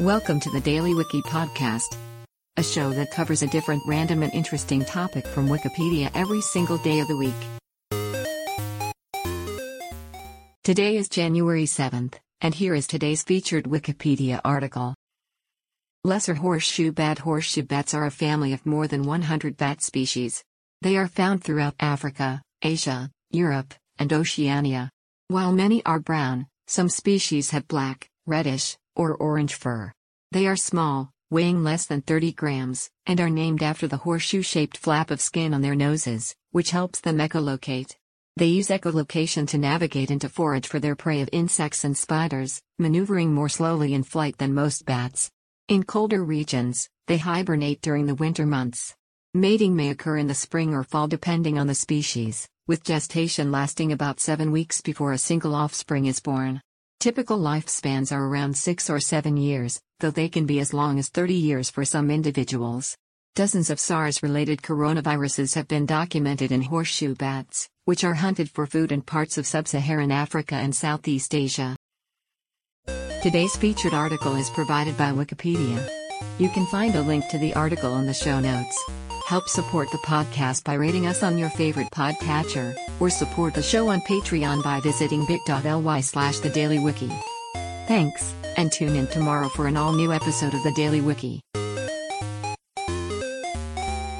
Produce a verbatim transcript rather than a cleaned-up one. Welcome to the Daily Wiki podcast, a show that covers a different random and interesting topic from Wikipedia every single day of the week. Today is January seventh, and here is today's featured Wikipedia article. Lesser horseshoe bat. Horseshoe bats are a family of more than one hundred bat species. They are found throughout Africa, Asia, Europe, and Oceania. While many are brown, some species have black, reddish, or orange fur. They are small, weighing less than thirty grams, and are named after the horseshoe-shaped flap of skin on their noses, which helps them echolocate. They use echolocation to navigate and to forage for their prey of insects and spiders, maneuvering more slowly in flight than most bats. In colder regions, they hibernate during the winter months. Mating may occur in the spring or fall depending on the species, with gestation lasting about seven weeks before a single offspring is born. Typical lifespans are around six or seven years, though they can be as long as thirty years for some individuals. Dozens of SARS-related coronaviruses have been documented in horseshoe bats, which are hunted for food in parts of sub-Saharan Africa and Southeast Asia. Today's featured article is provided by Wikipedia. You can find a link to the article in the show notes. Help support the podcast by rating us on your favorite podcatcher, or support the show on Patreon by visiting bit.ly slash the Daily Wiki. Thanks, and tune in tomorrow for an all-new episode of the Daily Wiki.